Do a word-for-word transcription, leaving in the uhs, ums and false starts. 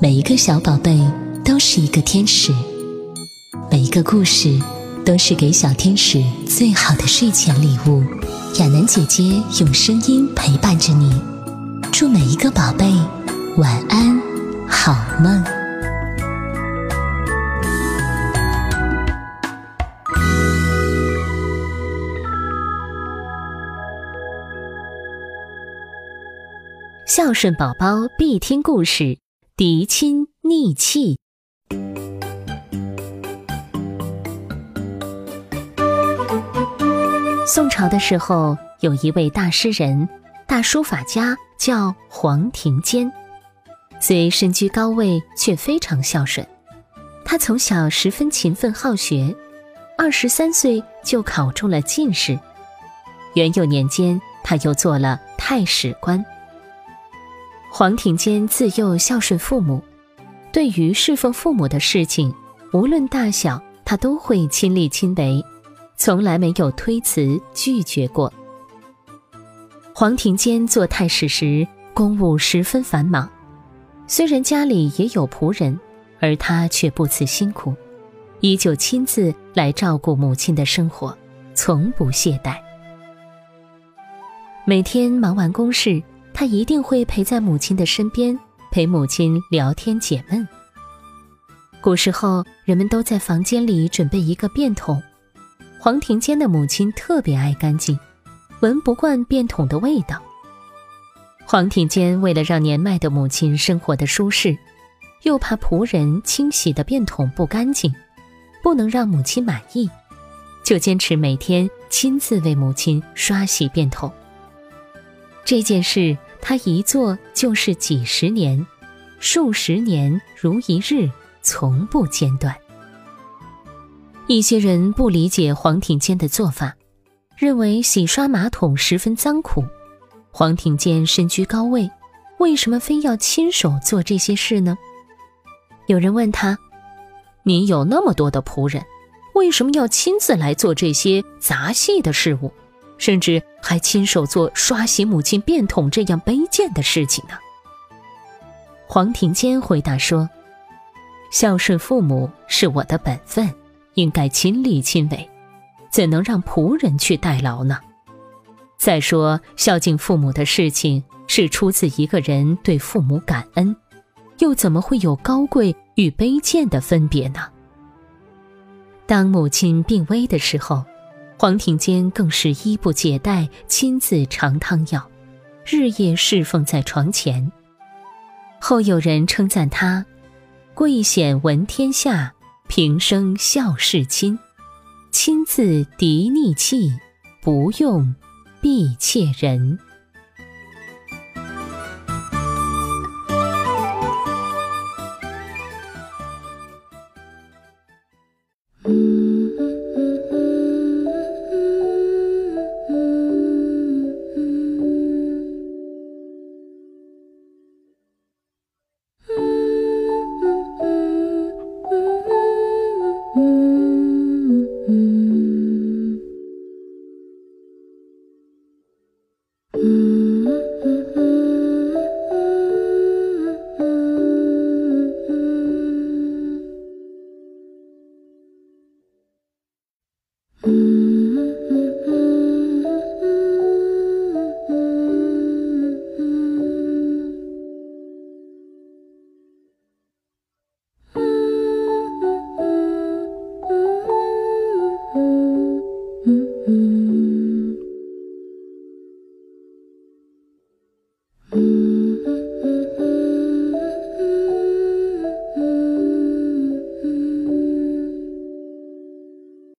每一个小宝贝都是一个天使，每一个故事都是给小天使最好的睡前礼物。亚楠姐姐用声音陪伴着你，祝每一个宝贝晚安，好梦。孝顺宝宝必听故事，嫡亲逆弃。宋朝的时候，有一位大诗人、大书法家叫黄庭坚，虽身居高位，却非常孝顺。他从小十分勤奋好学，二十三岁就考中了进士。元佑年间，他又做了太史官。黄庭坚自幼孝顺父母，对于侍奉父母的事情，无论大小，他都会亲力亲为，从来没有推辞拒绝过。黄庭坚做太史时，公务十分繁忙，虽然家里也有仆人，而他却不辞辛苦，依旧亲自来照顾母亲的生活，从不懈怠。每天忙完公事，他一定会陪在母亲的身边，陪母亲聊天解闷。古时候，人们都在房间里准备一个便桶，黄庭坚的母亲特别爱干净，闻不惯便桶的味道。黄庭坚为了让年迈的母亲生活的舒适，又怕仆人清洗的便桶不干净，不能让母亲满意，就坚持每天亲自为母亲刷洗便桶。这件事他一做就是几十年，数十年如一日，从不间断。一些人不理解黄庭坚的做法，认为洗刷马桶十分脏苦，黄庭坚身居高位，为什么非要亲手做这些事呢？有人问他，您有那么多的仆人，为什么要亲自来做这些杂细的事物，甚至还亲手做刷洗母亲便桶这样卑贱的事情呢？黄庭坚回答说，孝顺父母是我的本分，应该亲力亲为，怎能让仆人去代劳呢？再说，孝敬父母的事情是出自一个人对父母感恩，又怎么会有高贵与卑贱的分别呢？当母亲病危的时候，黄庭坚更是衣不解带，亲自尝汤药，日夜侍奉在床前。后有人称赞他，贵显闻天下，平生孝事亲，亲自嫡逆弃，不用婢妾人。嗯。